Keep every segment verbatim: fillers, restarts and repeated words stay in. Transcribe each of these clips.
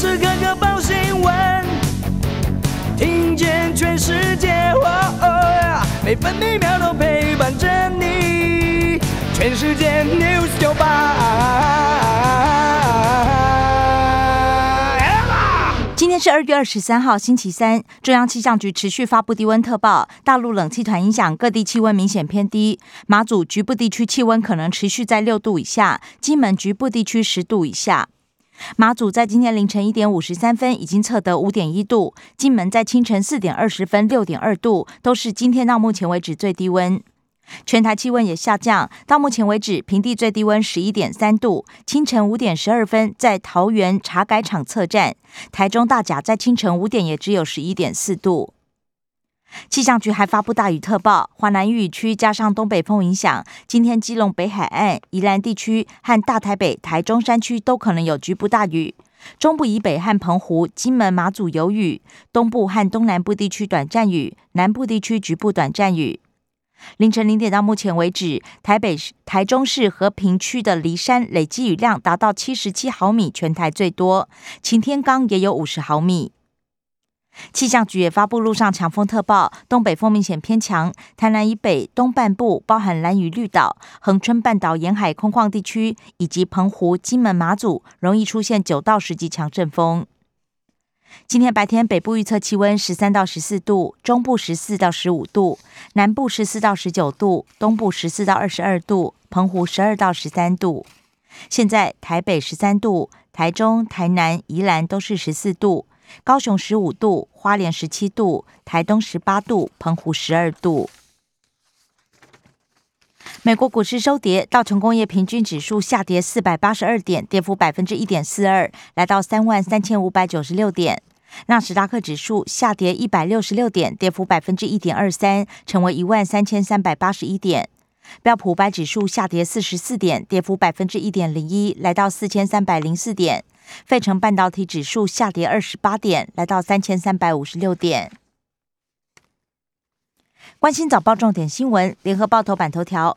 时刻刻报新闻，听见全世界，哦哦，每分每秒都陪伴着你。全世界 News 九八。今天是二月二十三号，星期三。中央气象局持续发布低温特报，大陆冷气团影响各地气温明显偏低。马祖局部地区气温可能持续在六度以下，金门局部地区十度以下。马祖在今天凌晨一点五十三分已经测得五点一度，金门在清晨四点二十分六点二度，都是今天到目前为止最低温。全台气温也下降，到目前为止平地最低温十一点三度，清晨五点十二分在桃园茶改厂测站，台中大甲在清晨五点也只有十一点四度。气象局还发布大雨特报，华南雨区加上东北风影响，今天基隆北海岸、宜兰地区和大台北、台中山区都可能有局部大雨。中部以北和澎湖、金门、马祖有雨，东部和东南部地区短暂雨，南部地区局部短暂雨。凌晨零点到目前为止，台北、台中市和平区的梨山累积雨量达到七十七毫米，全台最多，擎天岗也有五十毫米。气象局也发布陆上强风特报，东北风明显偏强，台南以北、东半部包含兰屿、绿岛、恒春半岛沿海空旷地区以及澎湖、金门、马祖容易出现九到十级强阵风。今天白天北部预测气温十三到十四度，中部十四到十五度，南部十四到十九度，东部十四到二十二度，澎湖十二到十三度。现在台北十三度，台中、台南、宜兰都是十四度。高雄十五度，花莲十七度，台东十八度，澎湖十二度。美国股市收跌，道琼工业平均指数下跌四百八十二点，跌幅百分之一点四二，来到三万三千五百九十六点。纳斯达克指数下跌一百六十六点，跌幅百分之一点二三，成为一万三千三百八十一点。标普五百指数下跌四十四点，跌幅百分之一点零一，来到四千三百零四点。费城半导体指数下跌二十八点，来到三千三百五十六点。关心早报重点新闻，联合报头版头条：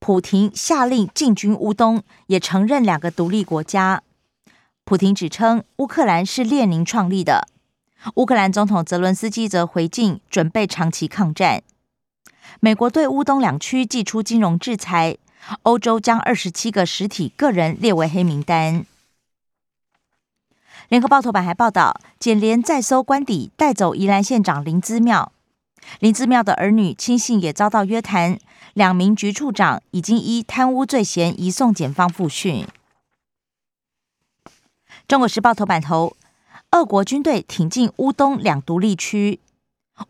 普廷下令进军乌东，也承认两个独立国家。普廷指称乌克兰是列宁创立的，乌克兰总统泽伦斯基则回敬，准备长期抗战。美国对乌东两区祭出金融制裁，欧洲将二十七个实体个人列为黑名单。联合报头版还报道，检联再搜官邸，带走宜兰县长林姿妙，林姿妙的儿女亲信也遭到约谈，两名局处长已经依贪污罪嫌移送检方复讯。中国时报头版头，俄国军队挺进乌东两独立区，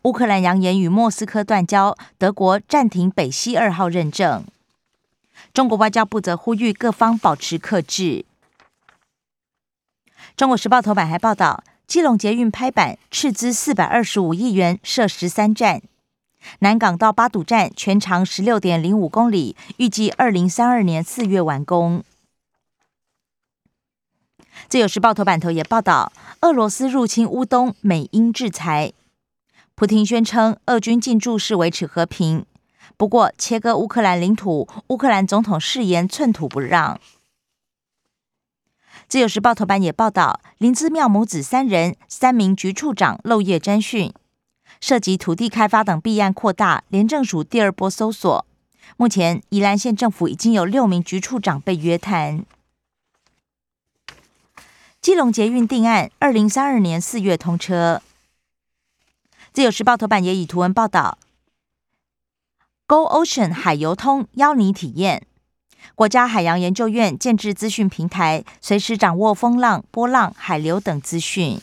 乌克兰扬言与莫斯科断交，德国暂停北溪二号认证。中国外交部则呼吁各方保持克制。中国时报头版还报道，基隆捷运拍板，斥资四百二十五亿元设十三站，南港到八堵站全长十六点零五公里，预计二零三二年四月完工。自由时报头版头也报道，俄罗斯入侵乌东，美英制裁。普廷宣称俄军进驻是维持和平，不过切割乌克兰领土，乌克兰总统誓言寸土不让。自由时报头版也报道，林姿妙母子三人，三名局处长漏夜侦讯，涉及土地开发等弊案扩大，廉政署第二波搜索，目前宜兰县政府已经有六名局处长被约谈。基隆捷运定案，二零三二年四月通车。自由时报头版也以图文报道， Go Ocean 海游通邀你体验。国家海洋研究院建置资讯平台，随时掌握风浪、波浪、海流等资讯。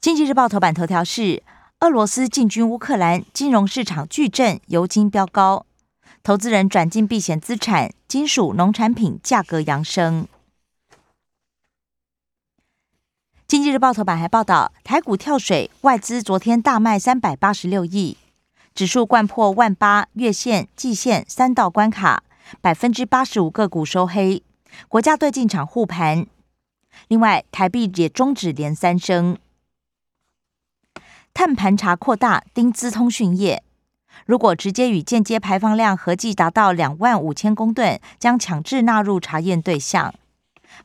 经济日报头版头条是：俄罗斯进军乌克兰，金融市场巨震，油金飙高，投资人转进避险资产，金属、农产品价格扬升。经济日报头版还报道，台股跳水，外资昨天大卖三百八十六亿。指数掼破万八、月线、季线三道关卡，百分之八十五个股收黑，国家队进场护盘。另外，台币也终止连三升。碳盘查扩大盯资通讯业，如果直接与间接排放量合计达到两万五千公吨，将强制纳入查验对象。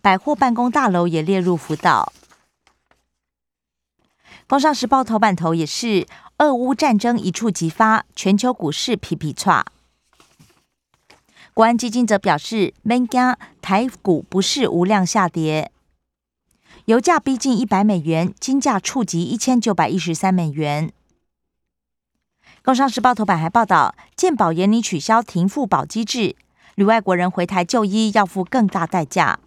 百货办公大楼也列入辅导。工商时报头版头也是俄乌战争一触即发，全球股市皮皮挫。国安基金则表示，免惊台股不是无量下跌。油价逼近一百美元，金价触及一千九百一十三美元。工商时报头版还报道，健保研拟取消停付保机制，旅外国人回台就医要付更大代价。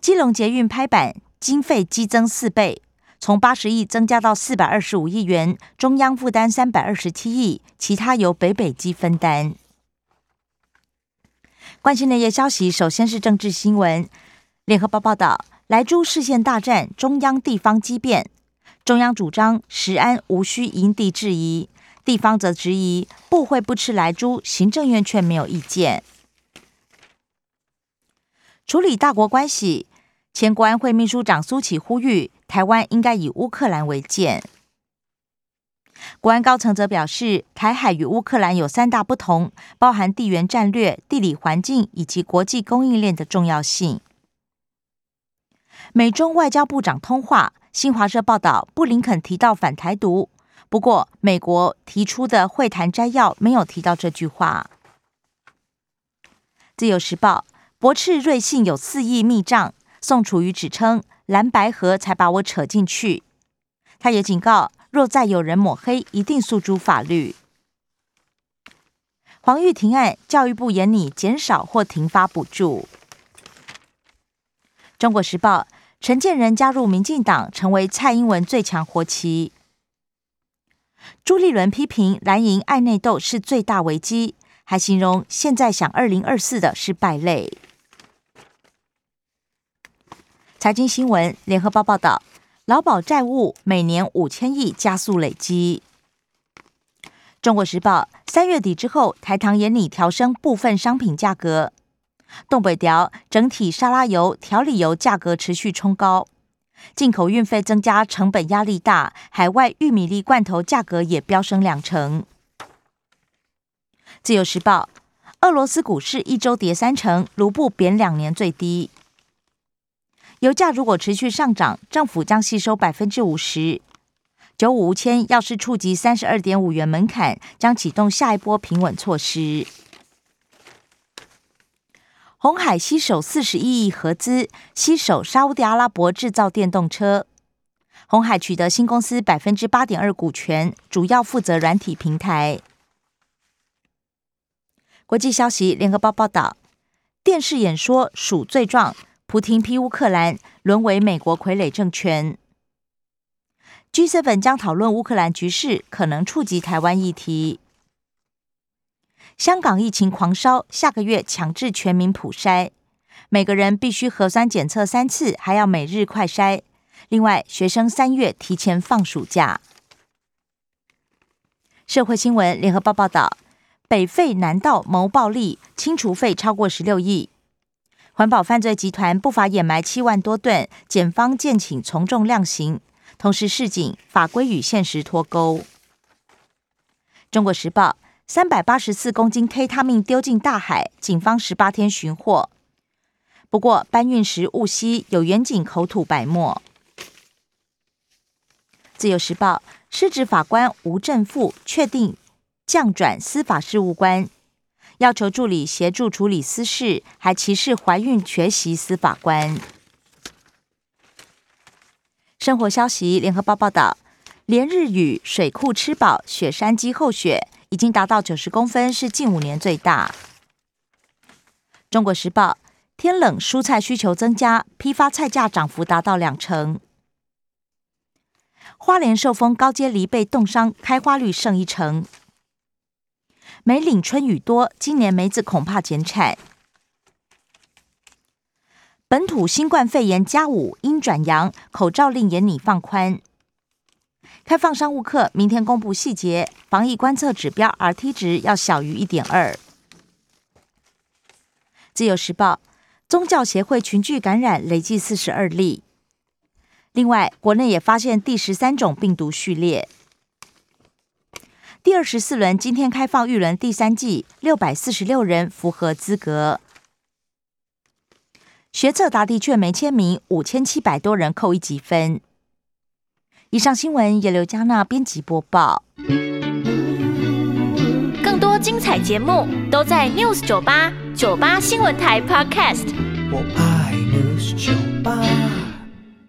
基隆捷运拍板。经费激增四倍，从八十亿增加到四百二十五亿元，中央负担三百二十七亿，其他由北北基分担。关心的夜消息，首先是政治新闻。联合报报道，莱猪市县大战，中央地方激辩，中央主张食安无需因地制宜，地方则质疑部会不吃莱猪，行政院却没有意见。处理大国关系。前国安会秘书长苏启呼吁，台湾应该以乌克兰为鉴。国安高层则表示，台海与乌克兰有三大不同，包含地缘战略、地理环境以及国际供应链的重要性。美中外交部长通话，新华社报道，布林肯提到反台独，不过美国提出的会谈摘要没有提到这句话。自由时报，驳斥瑞信有四亿密账。宋楚瑜指称蓝白合才把我扯进去，他也警告，若再有人抹黑，一定诉诸法律。黄玉婷案，教育部研拟减少或停发补助。中国时报，陈建仁加入民进党，成为蔡英文最强活棋。朱立伦批评蓝营爱内斗是最大危机，还形容现在想二零二四的是败类。财经新闻，联合报报道，劳保债务每年五千亿加速累积。中国时报，三月底之后，台糖研拟调升部分商品价格。东北调整体沙拉油、调理油价格持续冲高，进口运费增加，成本压力大，海外玉米粒罐头价格也飙升两成。自由时报，俄罗斯股市一周跌三成，卢布贬两年最低。油价如果持续上涨，政府将吸收百分之五十。九五无铅要是触及三十二点五元门槛，将启动下一波平稳措施。鸿海吸收四十一亿合资，吸收沙烏地阿拉伯制造电动车。鸿海取得新公司百分之八点二股权，主要负责软体平台。国际消息，联合报报道，电视演说数罪状。普廷批乌克兰沦为美国傀儡政权。G 七 将讨论乌克兰局势，可能触及台湾议题。香港疫情狂烧，下个月强制全民普筛，每个人必须核酸检测三次，还要每日快筛。另外，学生三月提前放暑假。社会新闻，联合报报道，北废南盗谋暴利，清除费超过十六亿。环保犯罪集团不法掩埋七万多吨，检方建请从重量刑，同时示警法规与现实脱钩。中国时报，三百八十四公斤 K 他命丢进大海，警方十八天寻获，不过搬运时误吸，有远景口吐白沫。自由时报，失职法官吴振富确定降转司法事务官。要求助理协助处理私事，还歧视怀孕缺席司法官。生活消息，联合报报道，连日雨，水库吃饱，雪山积厚雪，已经达到九十公分，是近五年最大。中国时报，天冷蔬菜需求增加，批发菜价涨幅达到两成。花莲寿丰高阶梨被冻伤，开花率剩一成。梅岭春雨多，今年梅子恐怕减产。本土新冠肺炎加五因转阳，口罩令也拟放宽。开放商务客，明天公布细节，防疫观测指标 R T 值要小于 一点二。自由时报，宗教协会群聚感染累计四十二例。另外，国内也发现第十三种病毒序列。第二十四轮今天开放预轮第三季，六百四十六人符合资格。学者答题卷没签名，五千七百多人扣一级分。以上新闻由刘嘉娜编辑播报。更多精彩节目都在 News 九八 九八新闻台 Podcast。我爱 News 九八。